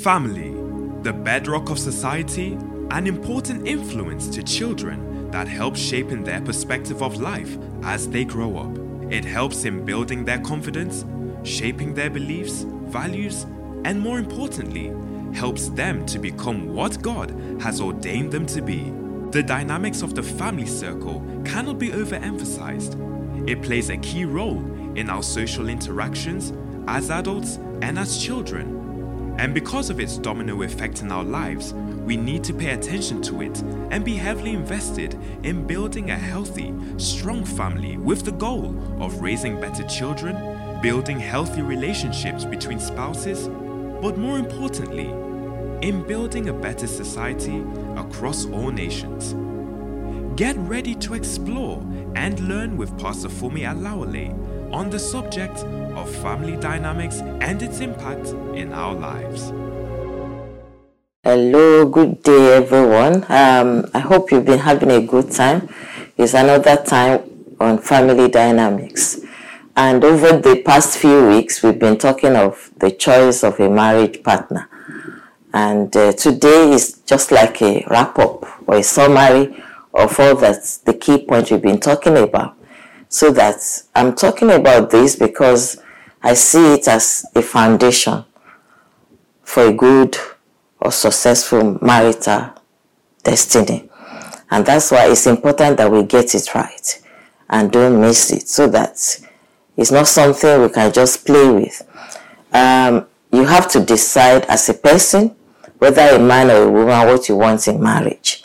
Family, the bedrock of society, an important influence to children that helps shaping their perspective of life as they grow up. It helps in building their confidence, shaping their beliefs, values, and more importantly, helps them to become what God has ordained them to be. The dynamics of the family circle cannot be overemphasized. It plays a key role in our social interactions as adults and as children. And because of its domino effect in our lives, we need to pay attention to it and be heavily invested in building a healthy, strong family with the goal of raising better children, building healthy relationships between spouses, but more importantly, in building a better society across all nations. Get ready to explore and learn with Pastor Fumi Alawale on the subject of family dynamics and its impact in our lives. Hello, good day everyone. I hope you've been having a good time. It's another time on family dynamics. And over the past few weeks, we've been talking of the choice of a marriage partner. And today is just like a wrap-up or a summary of all that's the key points we've been talking about. So that I'm talking about this because I see it as a foundation for a good or successful marital destiny. And that's why it's important that we get it right and don't miss it, so that it's not something we can just play with. You have to decide as a person, whether a man or a woman, what you want in marriage.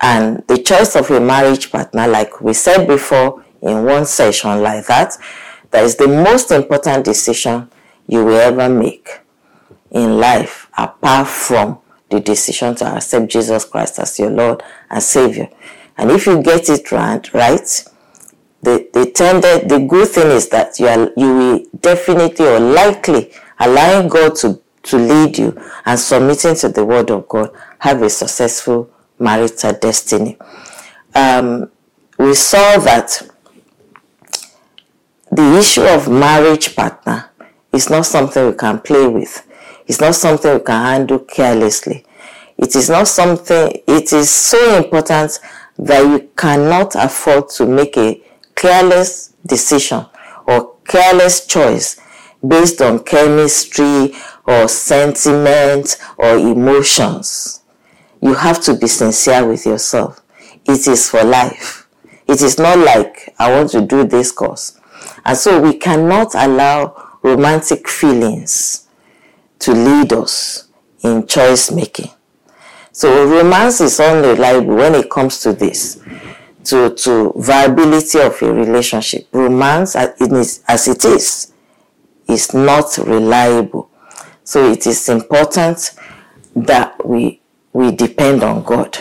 And the choice of a marriage partner, like we said before in one session like that is the most important decision you will ever make in life, apart from the decision to accept Jesus Christ as your Lord and Savior. And if you get it right, the good thing is that you will definitely or likely allowing God to lead you and submitting to the word of God, have a successful marital destiny. We saw that the issue of marriage partner is not something we can play with. It's not something we can handle carelessly. It is so important that you cannot afford to make a careless decision or careless choice based on chemistry or sentiment or emotions. You have to be sincere with yourself. It is for life. It is not like I want to do this course. And so we cannot allow romantic feelings to lead us in choice making. So romance is unreliable when it comes to this. To viability of a relationship. Romance, as it is not reliable. So it is important that we depend on God.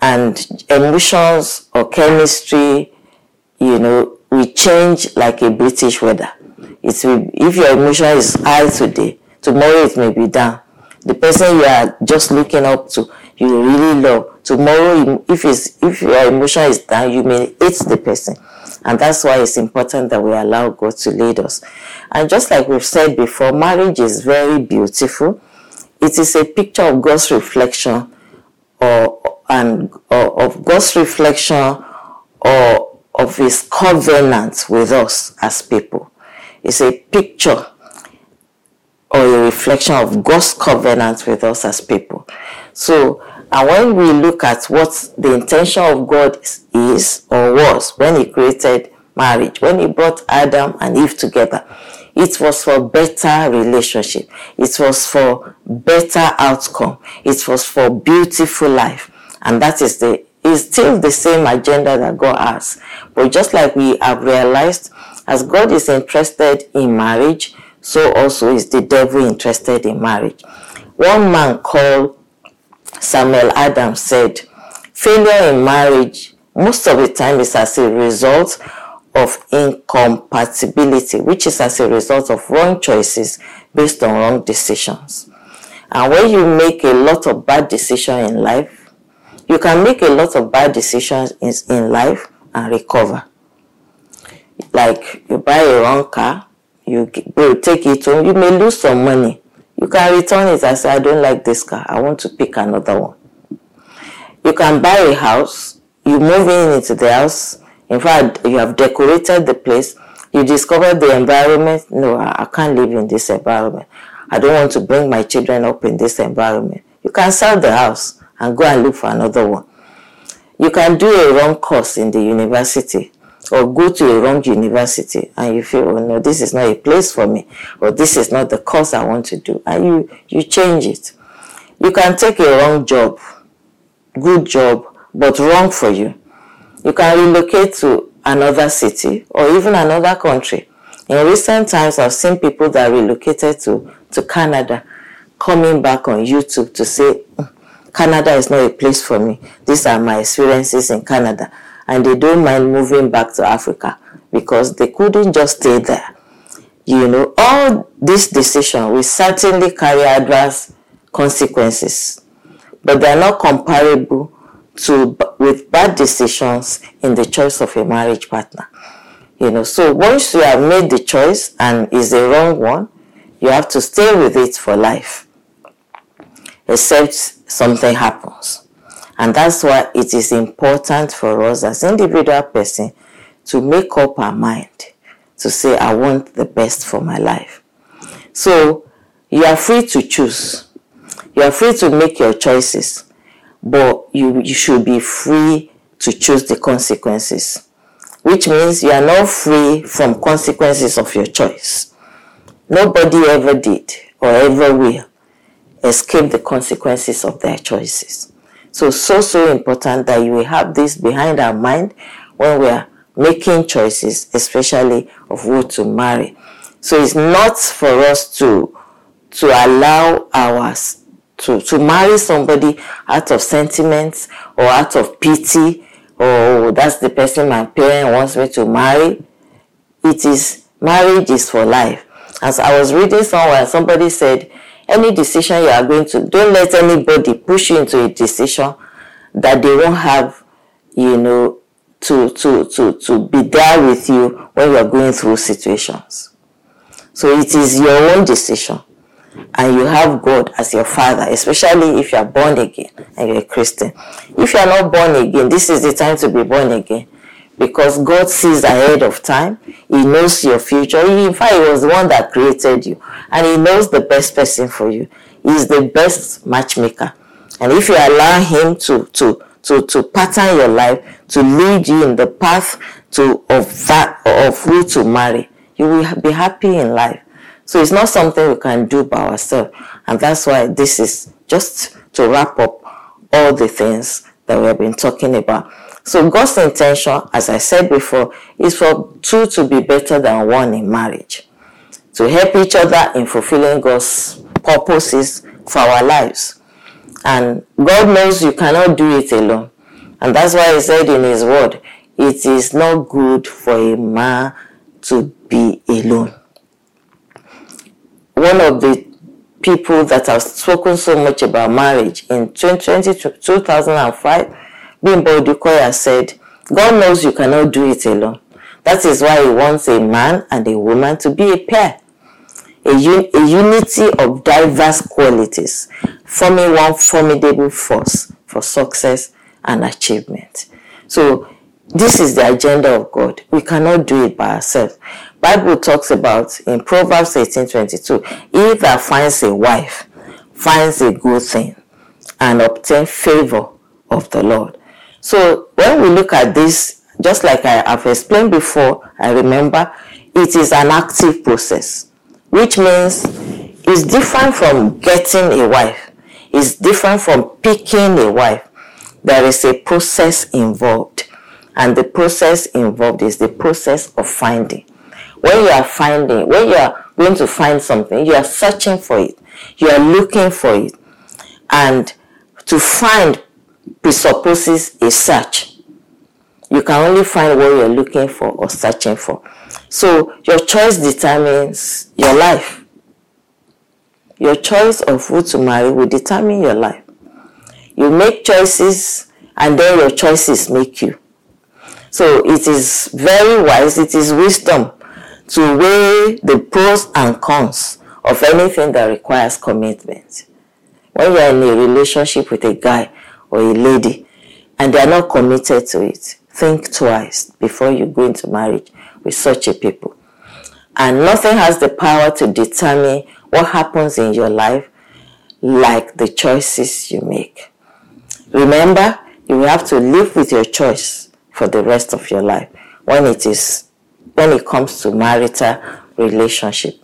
And emotions or chemistry, will change like a British weather. If your emotion is high today, tomorrow it may be down. The person you are just looking up to, you really love. Tomorrow, if your emotion is down, you may hate the person. And that's why it's important that we allow God to lead us. And just like we've said before, marriage is very beautiful. It is a picture of God's reflection or of His covenant with us as people. It's a picture or a reflection of God's covenant with us as people. So, and when we look at what the intention of God is or was when He created marriage, when He brought Adam and Eve together, it was for better relationship. It was for better outcome. It was for beautiful life. And that is still the same agenda that God has. But just like we have realized, as God is interested in marriage, so also is the devil interested in marriage. One man called Samuel Adams said, failure in marriage most of the time is as a result of incompatibility, which is as a result of wrong choices based on wrong decisions. And when you make a lot of bad decisions in life, you can make a lot of bad decisions in life and recover. Like you buy a wrong car, you take it home, you may lose some money. You can return it and say, I don't like this car. I want to pick another one. You can buy a house. You move in into the house. In fact, you have decorated the place. You discover the environment. No, I can't live in this environment. I don't want to bring my children up in this environment. You can sell the house and go and look for another one. You can do a wrong course in the university or go to a wrong university and you feel, oh no, this is not a place for me, or this is not the course I want to do, and you change it. You can take a wrong job, good job, but wrong for you. You can relocate to another city or even another country. In recent times, I've seen people that relocated to Canada coming back on YouTube to say, Canada is not a place for me. These are my experiences in Canada. And they don't mind moving back to Africa because they couldn't just stay there. You know, all this decision will certainly carry adverse consequences, but they're not comparable with bad decisions in the choice of a marriage partner. You know, so once you have made the choice and it's the wrong one, you have to stay with it for life, except something happens. And that's why it is important for us as individual person to make up our mind, to say, I want the best for my life. So you are free to choose. You are free to make your choices, but you should be free to choose the consequences, which means you are not free from consequences of your choice. Nobody ever did or ever will escape the consequences of their choices. So important that you will have this behind our mind when we are making choices, especially of who to marry. So it's not for us to allow ours to marry somebody out of sentiments or out of pity, or that's the person my parent wants me to marry. Marriage is for life. As I was reading somewhere, somebody said, any decision you are going to, don't let anybody push you into a decision that they won't have, you know, to be there with you when you are going through situations. So it is your own decision, and you have God as your father, especially if you are born again and you're a Christian. If you are not born again, this is the time to be born again, because God sees ahead of time. He knows your future. In fact, He was the one that created you, and He knows the best person for you. He is the best matchmaker. And if you allow Him to pattern your life, to lead you in the path of who to marry, you will be happy in life. So it's not something we can do by ourselves. And that's why this is just to wrap up all the things that we have been talking about. So God's intention, as I said before, is for two to be better than one in marriage, to help each other in fulfilling God's purposes for our lives. And God knows you cannot do it alone. And that's why He said in His word, it is not good for a man to be alone. One of the people that have spoken so much about marriage in 2005, Bimbal Dukoya said, God knows you cannot do it alone. That is why He wants a man and a woman to be a pair, a unity of diverse qualities, forming one formidable force for success and achievement. So this is the agenda of God. We cannot do it by ourselves. Bible talks about in Proverbs 18:22, he that finds a wife finds a good thing and obtain favor of the Lord. So when we look at this, just like I have explained before, I remember, it is an active process, which means it's different from getting a wife. It's different from picking a wife. There is a process involved, and the process involved is the process of finding. When you are going to find something, you are searching for it. You are looking for it. And to find presupposes a search. You can only find what you're looking for or searching for. So your choice determines your life. Your choice of who to marry will determine your life. You make choices, and then your choices make you. So it is very wise, it is wisdom to weigh the pros and cons of anything that requires commitment. When you're in a relationship with a guy or a lady and they're not committed to it, think twice before you go into marriage with such a people. And nothing has the power to determine what happens in your life like the choices you make. Remember, you will have to live with your choice for the rest of your life when it comes to marital relationship.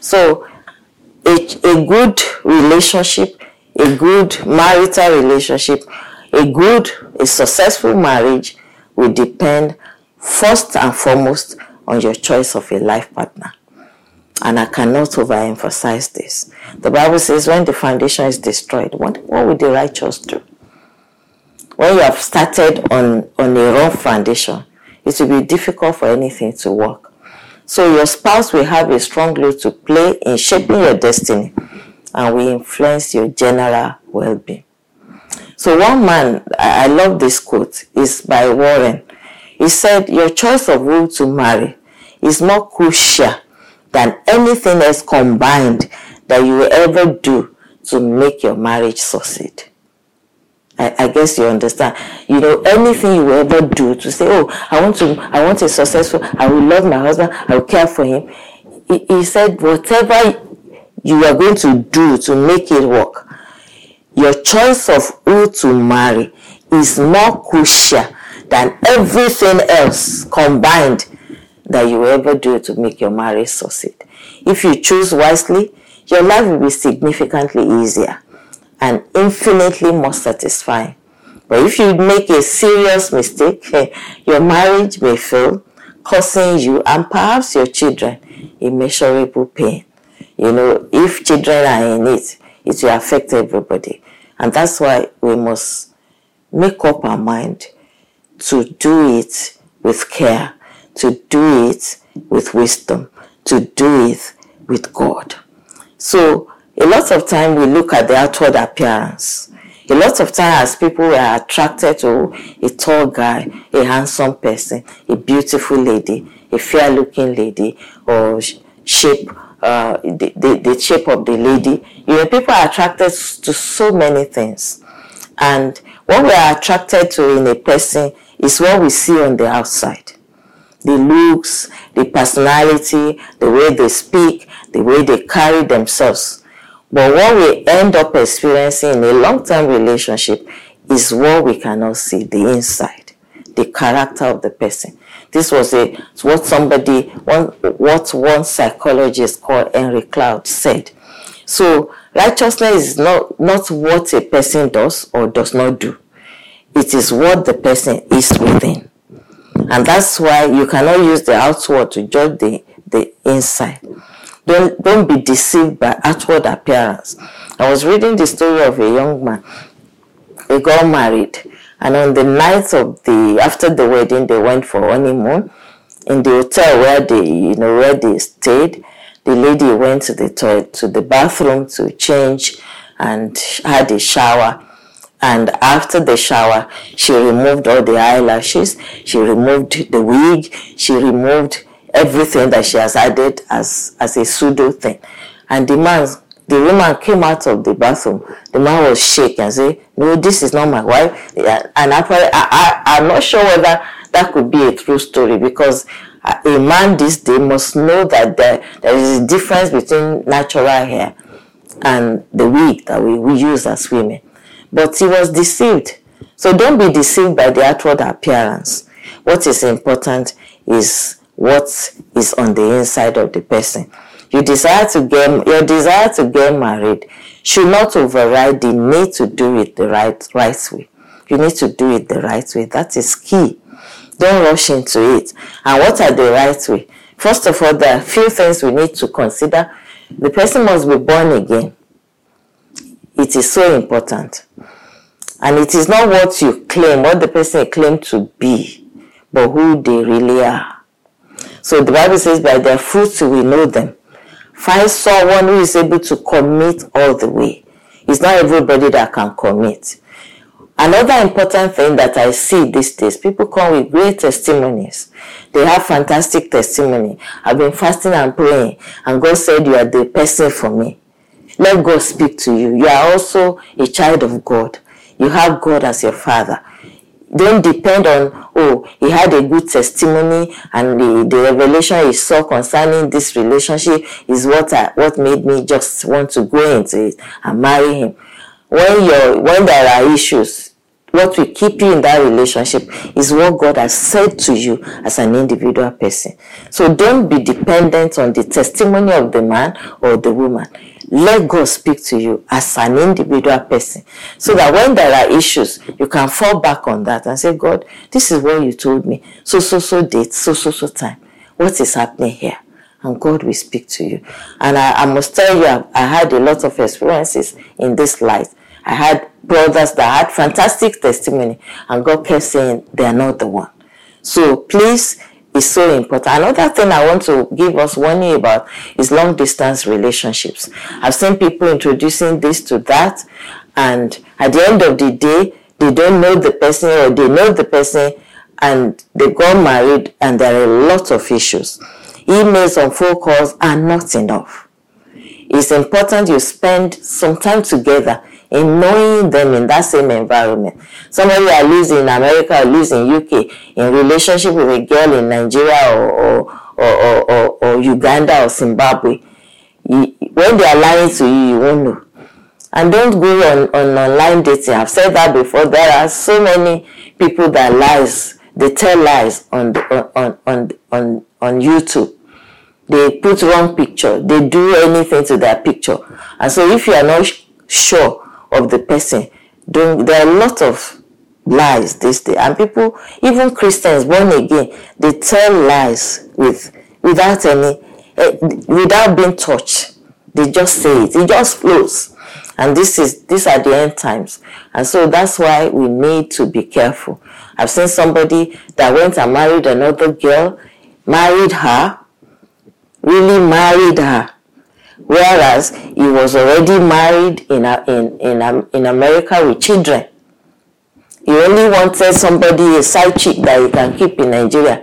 So a good relationship, a good marital relationship, a successful marriage will depend first and foremost on your choice of a life partner. And I cannot overemphasize this. The Bible says when the foundation is destroyed, what will the righteous do? When you have started on a wrong foundation, it will be difficult for anything to work. So your spouse will have a strong role to play in shaping your destiny and will influence your general well-being. So one man, I love this quote, is by Warren. He said, your choice of who to marry is more crucial than anything else combined that you will ever do to make your marriage succeed. I guess you understand. You know, anything you will ever do to say, I want a successful, I will love my husband, I will care for him. He said, whatever you are going to do to make it work, your choice of who to marry is more crucial than everything else combined that you will ever do to make your marriage succeed. If you choose wisely, your life will be significantly easier and infinitely more satisfying. But if you make a serious mistake, your marriage may fail, causing you and perhaps your children immeasurable pain. You know, if children are in it, it will affect everybody. And that's why we must make up our mind to do it with care, to do it with wisdom, to do it with God. So, a lot of time we look at the outward appearance. A lot of time as people are attracted to a tall guy, a handsome person, a beautiful lady, a fair-looking lady, or shape, the shape of the lady. You know, people are attracted to so many things. And what we are attracted to in a person is what we see on the outside. The looks, the personality, the way they speak, the way they carry themselves. But what we end up experiencing in a long-term relationship is what we cannot see, the inside, the character of the person. This was what one psychologist called Henry Cloud said. So righteousness is not what a person does or does not do. It is what the person is within. And that's why you cannot use the outward to judge the inside. Don't be deceived by outward appearance. I was reading the story of a young man. They got married, and on the night after the wedding, they went for honeymoon. In the hotel where they stayed, the lady went to the toilet, to the bathroom to change, and had a shower. And after the shower, she removed all the eyelashes. She removed the wig. She removed everything that she has added as a pseudo thing. And the woman came out of the bathroom. The man was shaking and said, no, this is not my wife. And I'm not sure whether that could be a true story, because a man this day must know that there is a difference between natural hair and the wig that we use as women. But he was deceived. So don't be deceived by the outward appearance. What is important is what is on the inside of the person. Your desire to get married should not override the need to do it the right way. You need to do it the right way. That is key. Don't rush into it. And what are the right way? First of all, there are a few things we need to consider. The person must be born again. It is so important. And it is not what you claim, what the person claimed to be, but who they really are. So the Bible says, by their fruits we know them. Find someone who is able to commit all the way. It's not everybody that can commit. Another important thing that I see these days, people come with great testimonies. They have fantastic testimony. I've been fasting and praying, and God said, you are the person for me. Let God speak to you. You are also a child of God. You have God as your father. Don't depend on, oh, he had a good testimony and the revelation he saw concerning this relationship is what made me just want to go into it and marry him. When there are issues, what will keep you in that relationship is what God has said to you as an individual person. So don't be dependent on the testimony of the man or the woman. Let God speak to you as an individual person, so that when there are issues, you can fall back on that and say, God, this is what you told me. Date, time. What is happening here? And God will speak to you. And I must tell you, I had a lot of experiences in this life. I had brothers that had fantastic testimony, and God kept saying, they are not the one. So please, it's so important. Another thing I want to give us warning about is long-distance relationships. I've seen people introducing this to that, and at the end of the day, they don't know the person, or they know the person, and they got married, and there are a lot of issues. Emails and phone calls are not enough. It's important you spend some time together in knowing them in that same environment. Somebody that lives in America or lives in UK in relationship with a girl in Nigeria or Uganda or Zimbabwe. When they are lying to you, you won't know. And don't go on online dating. I've said that before. There are so many people that lies. They tell lies on YouTube. They put wrong picture. They do anything to their picture. And so if you are not sure of the person, there are a lot of lies this day. And people, even Christians born again, they tell lies without being touched. They just say it. It just flows. And these are the end times. And so that's why we need to be careful. I've seen somebody that went and married another girl, really married her, whereas he was already married in America with children. He only wanted somebody, a side chick that he can keep in Nigeria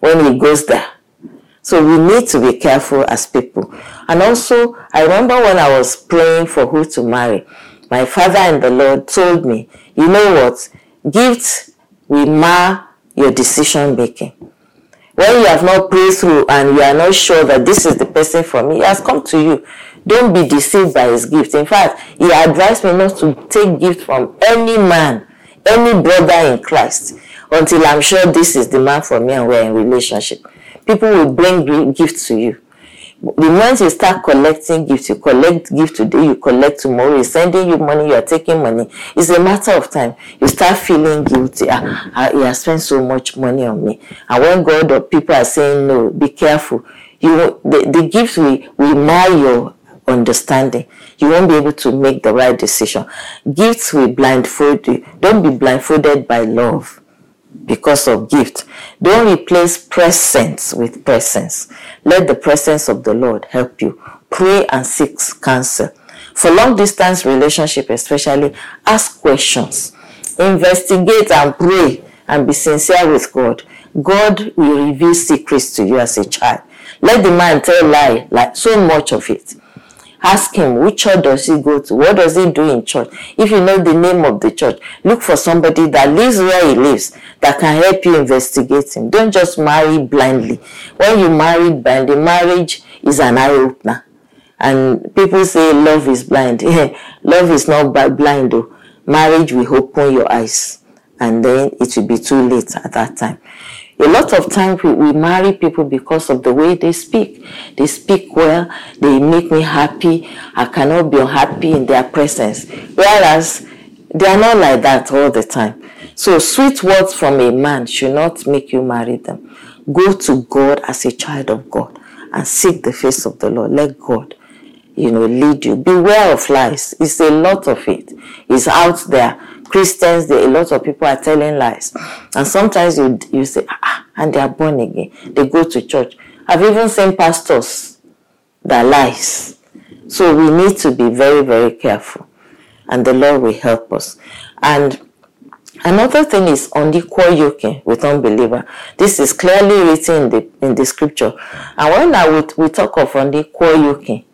when he goes there. So we need to be careful as people. And also, I remember when I was praying for who to marry, my father in the Lord told me, you know what? Gifts will mar your decision making. When you have not prayed through and you are not sure that this is the person for me, he has come to you. Don't be deceived by his gift. In fact, he advised me not to take gift from any man, any brother in Christ, until I'm sure this is the man for me and we're in relationship. People will bring gifts to you. The moment you start collecting gifts, you collect gifts today, you collect tomorrow, he's sending you money, you are taking money. It's a matter of time. You start feeling guilty. He has spent so much money on me. And when God or people are saying no, be careful. The gifts will mar your understanding. You won't be able to make the right decision. Gifts will blindfold you. Don't be blindfolded by love because of gift. Don't replace presence with presence. Let the presence of the Lord help you. Pray and seek counsel. For long distance relationship especially, ask questions. Investigate and pray and be sincere with God. God will reveal secrets to you as a child. Let the man tell lie, like so much of it. Ask him, which church does he go to? What does he do in church? If you know the name of the church, look for somebody that lives where he lives, that can help you investigate him. Don't just marry blindly. When you marry blindly, marriage is an eye-opener. And people say love is blind. Love is not blind though. Marriage will open your eyes. And then it will be too late at that time. A lot of times we marry people because of the way they speak. They speak well, they make me happy, I cannot be unhappy in their presence. Whereas they are not like that all the time. So sweet words from a man should not make you marry them. Go to God as a child of God and seek the face of the Lord. Let God, lead you. Beware of lies. It's a lot of it. It's out there. Christians, a lot of people are telling lies. And sometimes you say, and they are born again. They go to church. I've even seen pastors that lies. So we need to be very, very careful. And the Lord will help us. And Another thing is unequal yoking with unbeliever. This is clearly written in the scripture. And when we talk of unequal yoking,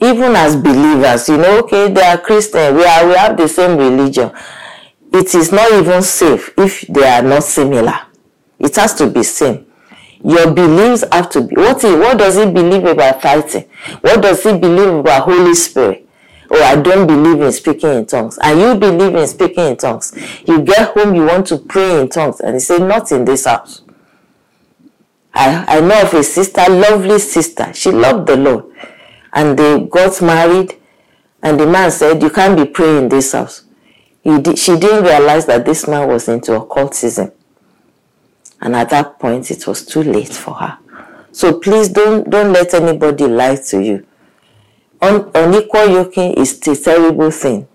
even as believers, they are Christian, we have the same religion. It is not even safe if they are not similar. It has to be same. Your beliefs have to be, what does he believe about fighting? What does he believe about Holy Spirit? Oh, I don't believe in speaking in tongues. And you believe in speaking in tongues. You get home, you want to pray in tongues. And he said, not in this house. I know of a sister, lovely sister. She loved the Lord. And they got married. And the man said, you can't be praying in this house. She didn't realize that this man was into occultism. And at that point, it was too late for her. So please don't let anybody lie to you. Unequal yoking is a terrible thing.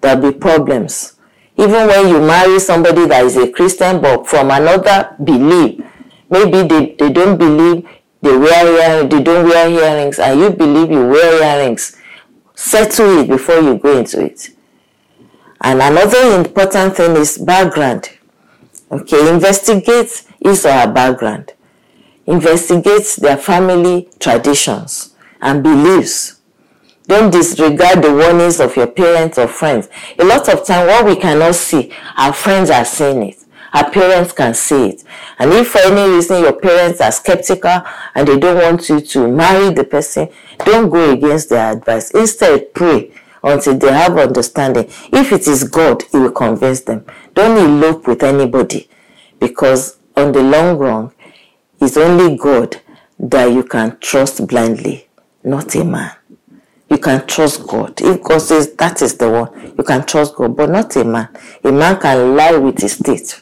There will be problems. Even when you marry somebody that is a Christian but from another belief, maybe they don't believe they don't wear earrings, and you believe you wear earrings. Settle it before you go into it. And another important thing is background. Okay, investigate his or her background. Investigate their family traditions and beliefs. Don't disregard the warnings of your parents or friends. A lot of time, what we cannot see, our friends are seeing it. Our parents can see it. And if for any reason your parents are skeptical and they don't want you to marry the person, don't go against their advice. Instead, pray until they have understanding. If it is God, he will convince them. Don't elope with anybody, because on the long run, it's only God that you can trust blindly, not a man. You can trust God. If God says that is the one, you can trust God, but not a man. A man can lie with his teeth.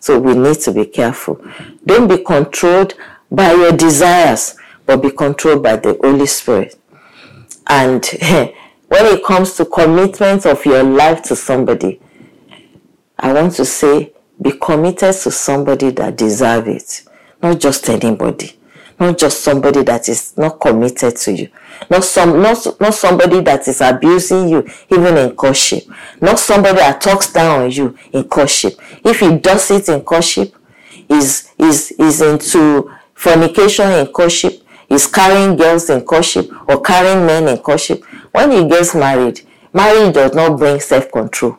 So we need to be careful. Don't be controlled by your desires, but be controlled by the Holy Spirit. And when it comes to commitment of your life to somebody, I want to say, be committed to somebody that deserves it. Not just anybody. Not just somebody that is not committed to you. Not somebody that is abusing you, even in courtship. Not somebody that talks down on you in courtship. If he does it in courtship, is into fornication in courtship, is carrying girls in courtship, or carrying men in courtship, when he gets married, marriage does not bring self-control.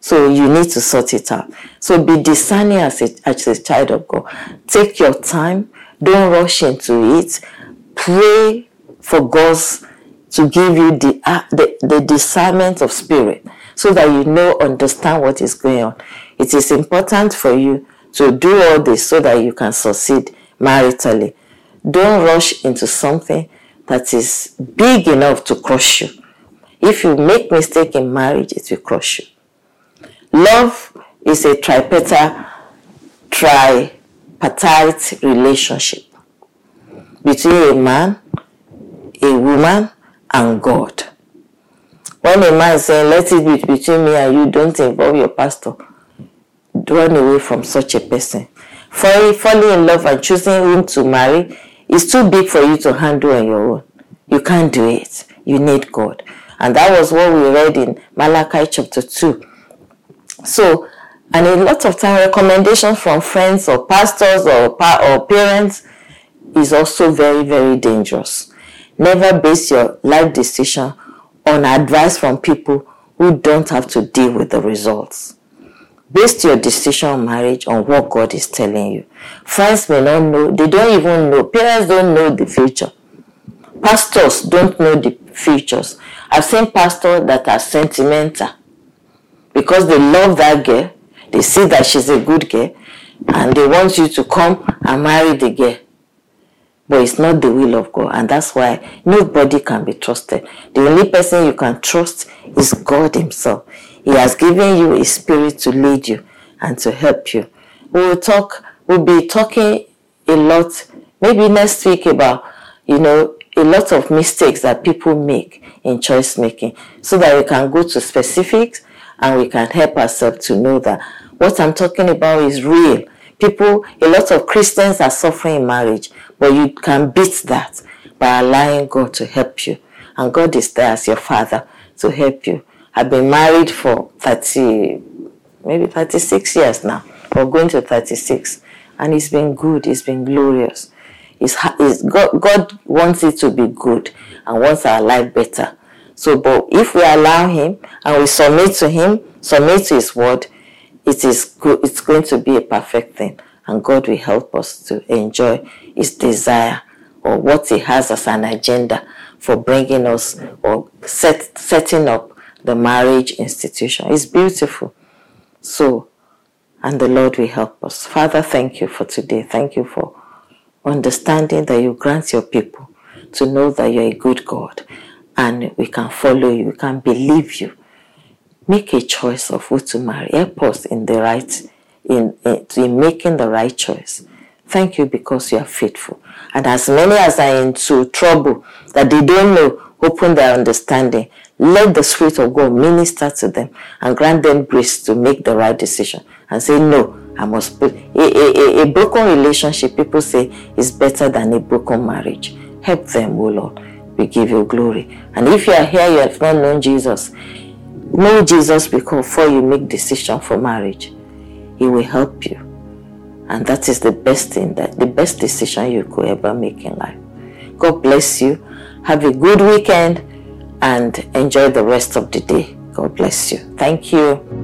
So you need to sort it out. So be discerning as a child of God. Take your time. Don't rush into it. Pray for God to give you the discernment of spirit so that you understand what is going on. It is important for you to do all this so that you can succeed maritally. Don't rush into something that is big enough to crush you. If you make mistake in marriage, it will crush you. Love is a tripartite relationship between a man, a woman, and God. When a man says, let it be between me and you, don't involve your pastor, run away from such a person. Falling in love and choosing whom to marry is too big for you to handle on your own. You can't do it. You need God. And that was what we read in Malachi chapter 2. So, and a lot of time, recommendations from friends or pastors or parents is also very, very dangerous. Never base your life decision on advice from people who don't have to deal with the results. Base your decision on marriage on what God is telling you. Friends may not know. They don't even know. Parents don't know the future. Pastors don't know the futures. I've seen pastors that are sentimental because they love that girl. They see that she's a good girl and they want you to come and marry the girl. But it's not the will of God, and that's why nobody can be trusted. The only person you can trust is God himself. He has given you a spirit to lead you and to help you. We'll be talking a lot, maybe next week, about, a lot of mistakes that people make in choice making, so that we can go to specifics and we can help ourselves to know that what I'm talking about is real. A lot of Christians are suffering in marriage, but you can beat that by allowing God to help you. And God is there as your father to help you. I've been married for 30, maybe 36 years now, or going to 36. And it's been good. It's been glorious. God wants it to be good and wants our life better. So, but if we allow Him and we submit to Him, submit to His word, it is good. It's going to be a perfect thing, and God will help us to enjoy His desire or what He has as an agenda for bringing us or setting up the marriage institution. It's beautiful. So, and the Lord will help us. Father, thank You for today. Thank You for understanding that You grant Your people to know that You're a good God. And we can follow You. We can believe You. Make a choice of who to marry. Help us in the right, in making the right choice. Thank You because You are faithful. And as many as are into trouble that they don't know, open their understanding. Let the Spirit of God minister to them and grant them grace to make the right decision. And say, no, I must put a broken relationship. People say is better than a broken marriage. Help them, O Lord. We give You glory. And if you are here, you have not known Jesus. Know Jesus before you make decision for marriage. He will help you. And that is the best thing, the best decision you could ever make in life. God bless you. Have a good weekend and enjoy the rest of the day. God bless you. Thank you.